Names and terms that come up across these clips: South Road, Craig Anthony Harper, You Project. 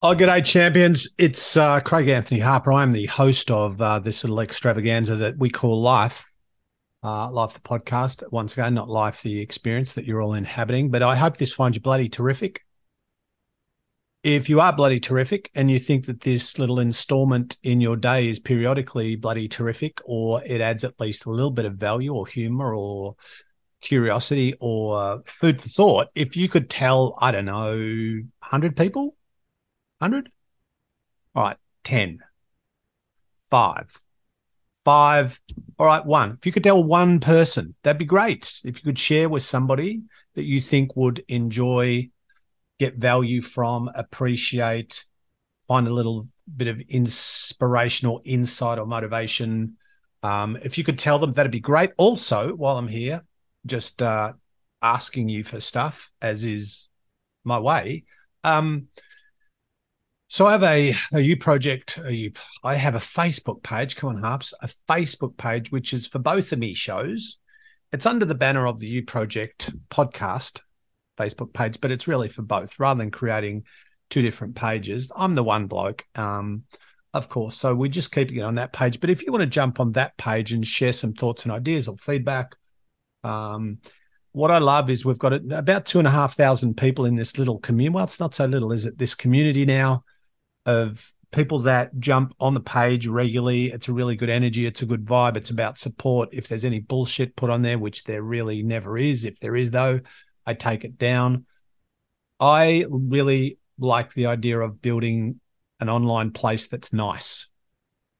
Oh, g'day, champions. It's Craig Anthony Harper. I'm the host of this little extravaganza that we call Life. Life the podcast. Once again, not Life the experience that you're all inhabiting, but I hope this finds you bloody terrific. If you are bloody terrific and you think that this little installment in your day is periodically bloody terrific, or it adds at least a little bit of value or humor or curiosity or food for thought, if you could tell, I don't know, 100 people? 100? All right, 10. 5. All right, 1. If you could tell one person, that'd be great. If you could share with somebody that you think would enjoy, get value from, appreciate, find a little bit of inspirational insight or motivation. If you could tell them, that'd be great. Also, while I'm here, just asking you for stuff, as is my way. So I have a You Project. I have a Facebook page. Come on, Harps. A Facebook page, which is for both of me shows. It's under the banner of the You Project podcast Facebook page, but it's really for both. Rather than creating two different pages, I'm the one bloke, of course. So we're just keeping it on that page. But if you want to jump on that page and share some thoughts and ideas or feedback, what I love is we've got about 2,500 people in this little community. Well, it's not so little, is it? This community now of people that jump on the page regularly. It's a really good energy. It's a good vibe. It's about support. If there's any bullshit put on there, which there really never is, if there is though, I take it down. I really like the idea of building an online place that's nice,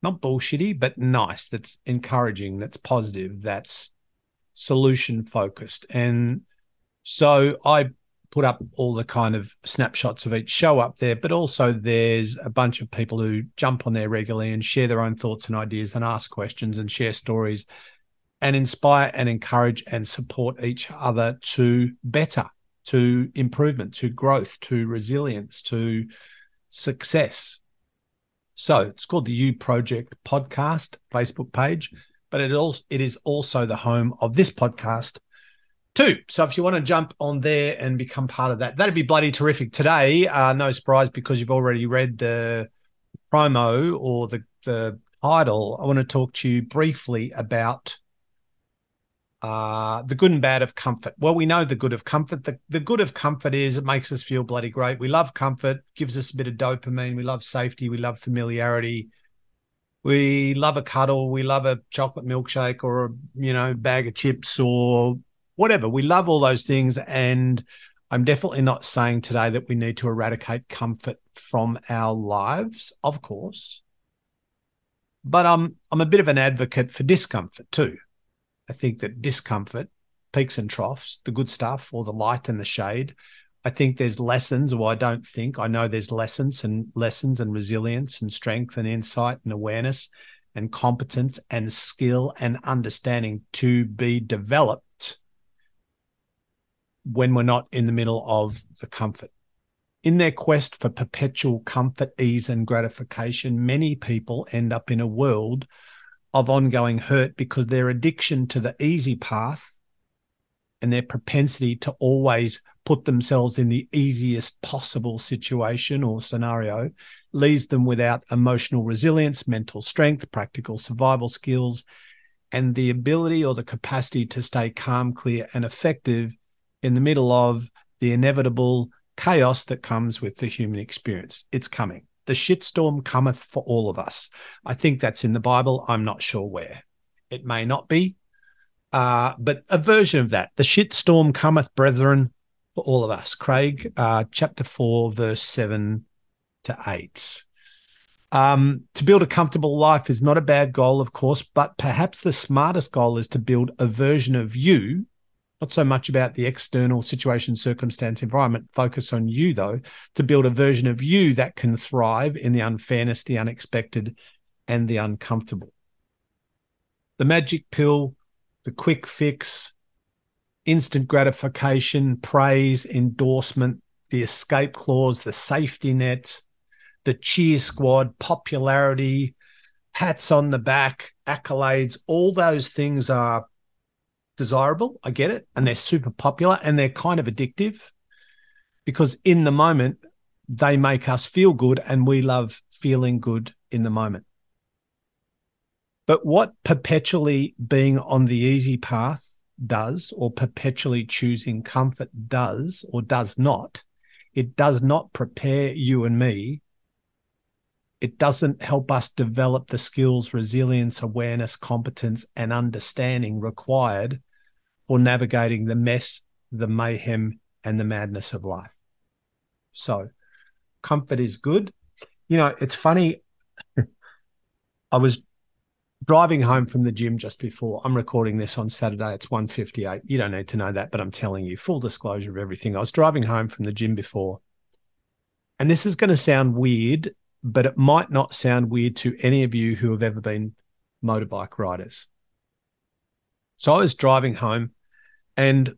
not bullshitty, but nice, that's encouraging, that's positive, that's solution focused. And so I put up all the kind of snapshots of each show up there, but also there's a bunch of people who jump on there regularly and share their own thoughts and ideas and ask questions and share stories and inspire and encourage and support each other to better, to improvement, to growth, to resilience, to success. So it's called the You Project podcast Facebook page, but it is also the home of this podcast too. So if you want to jump on there and become part of that, that'd be bloody terrific. Today, no surprise, because you've already read the promo or the title, I want to talk to you briefly about the good and bad of comfort. Well, we know the good of comfort. The good of comfort is it makes us feel bloody great. We love comfort, gives us a bit of dopamine. We love safety. We love familiarity. We love a cuddle. We love a chocolate milkshake or a bag of chips or whatever. We love all those things. And I'm definitely not saying today that we need to eradicate comfort from our lives, of course. But I'm a bit of an advocate for discomfort too. I think that discomfort, peaks and troughs, the good stuff or the light and the shade, I think there's lessons, or I don't think, I know there's lessons and resilience and strength and insight and awareness and competence and skill and understanding to be developed when we're not in the middle of the comfort. In their quest for perpetual comfort, ease and gratification, many people end up in a world of ongoing hurt because their addiction to the easy path and their propensity to always put themselves in the easiest possible situation or scenario leaves them without emotional resilience, mental strength, practical survival skills, and the ability or the capacity to stay calm, clear, and effective in the middle of the inevitable chaos that comes with the human experience. It's coming. The shitstorm cometh for all of us. I think that's in the Bible. I'm not sure where. It may not be, but a version of that. The shitstorm cometh, brethren, for all of us. Craig, chapter 4, verse 7-8. To build a comfortable life is not a bad goal, of course, but perhaps the smartest goal is to build a version of you, not so much about the external situation, circumstance, environment. Focus on you, though, to build a version of you that can thrive in the unfairness, the unexpected, and the uncomfortable. The magic pill, the quick fix, instant gratification, praise, endorsement, the escape clause, the safety net, the cheer squad, popularity, pats on the back, accolades, all those things are desirable, I get it, and they're super popular and they're kind of addictive because in the moment they make us feel good, and we love feeling good in the moment. But what perpetually being on the easy path does, or perpetually choosing comfort does or does not, it does not prepare you and me. It doesn't help us develop the skills, resilience, awareness, competence, and understanding required for navigating the mess, the mayhem, and the madness of life. So comfort is good. You know, it's funny. I was driving home from the gym just before. I'm recording this on Saturday. It's 1:58. You don't need to know that, but I'm telling you, full disclosure of everything. I was driving home from the gym before, and this is going to sound weird, but it might not sound weird to any of you who have ever been motorbike riders. So I was driving home, and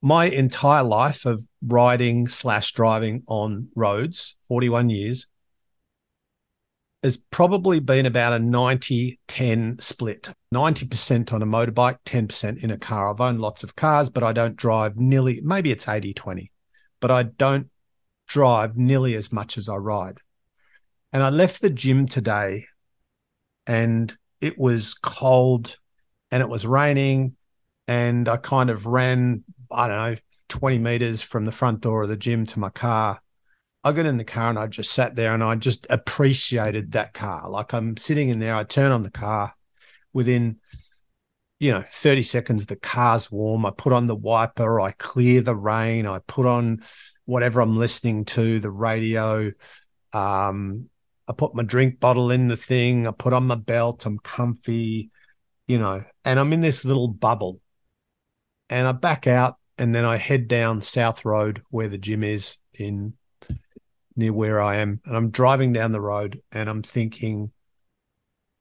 my entire life of riding / driving on roads, 41 years, has probably been about a 90-10 split, 90% on a motorbike, 10% in a car. I've owned lots of cars, but I don't drive nearly, maybe it's 80-20, but I don't drive nearly as much as I ride. And I left the gym today, and it was cold and it was raining, and I kind of ran, I don't know, 20 meters from the front door of the gym to my car. I got in the car and I just sat there and I just appreciated that car. Like, I'm sitting in there, I turn on the car. Within, 30 seconds, the car's warm. I put on the wiper, I clear the rain, I put on whatever I'm listening to, the radio. I put my drink bottle in the thing, I put on my belt, I'm comfy, and I'm in this little bubble. And I back out and then I head down South Road where the gym is in, near where I am, and I'm driving down the road and I'm thinking,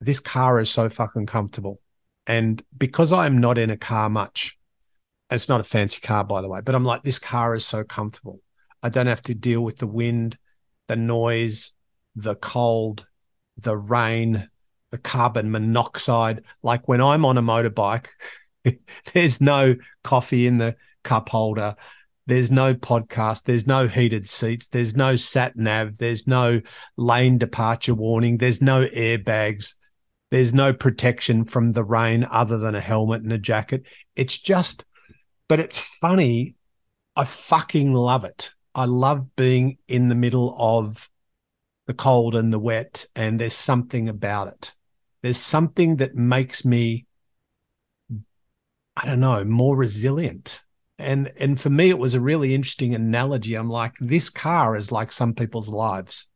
this car is so fucking comfortable. And because I'm not in a car much, it's not a fancy car, by the way, but I'm like, this car is so comfortable. I don't have to deal with the wind, the noise, the cold, the rain, the carbon monoxide. Like, when I'm on a motorbike, there's no coffee in the cup holder. There's no podcast. There's no heated seats. There's no sat nav. There's no lane departure warning. There's no airbags. There's no protection from the rain other than a helmet and a jacket. It's just, but it's funny. I fucking love it. I love being in the middle of the cold and the wet, and there's something about it. There's something that makes me, I don't know, more resilient. And for me, it was a really interesting analogy. I'm like, this car is like some people's lives.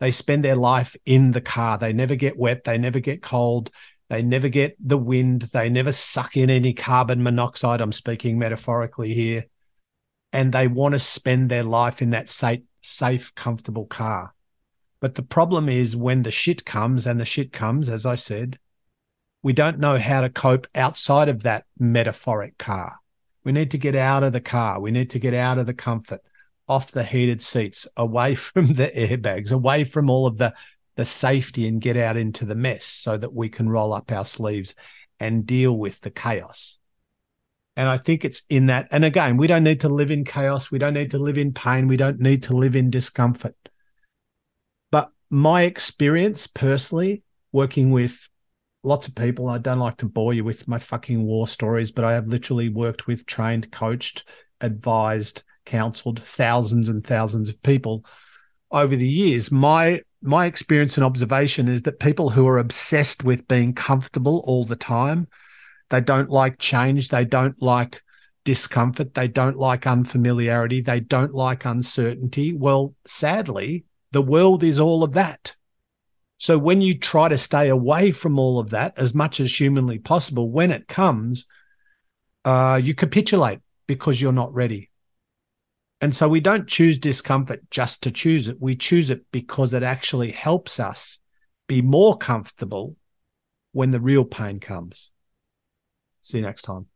They spend their life in the car. They never get wet. They never get cold. They never get the wind. They never suck in any carbon monoxide. I'm speaking metaphorically here. And they want to spend their life in that safe, comfortable car. But the problem is, when the shit comes, and the shit comes, as I said, we don't know how to cope outside of that metaphoric car. We need to get out of the car. We need to get out of the comfort, off the heated seats, away from the airbags, away from all of the safety, and get out into the mess so that we can roll up our sleeves and deal with the chaos. And I think it's in that. And again, we don't need to live in chaos. We don't need to live in pain. We don't need to live in discomfort. But my experience personally, working with lots of people, I don't like to bore you with my fucking war stories, but I have literally worked with, trained, coached, advised, counseled thousands and thousands of people over the years. My experience and observation is that people who are obsessed with being comfortable all the time, they don't like change, they don't like discomfort, they don't like unfamiliarity, they don't like uncertainty. Well, sadly, the world is all of that. So when you try to stay away from all of that as much as humanly possible, when it comes, you capitulate because you're not ready. And so we don't choose discomfort just to choose it. We choose it because it actually helps us be more comfortable when the real pain comes. See you next time.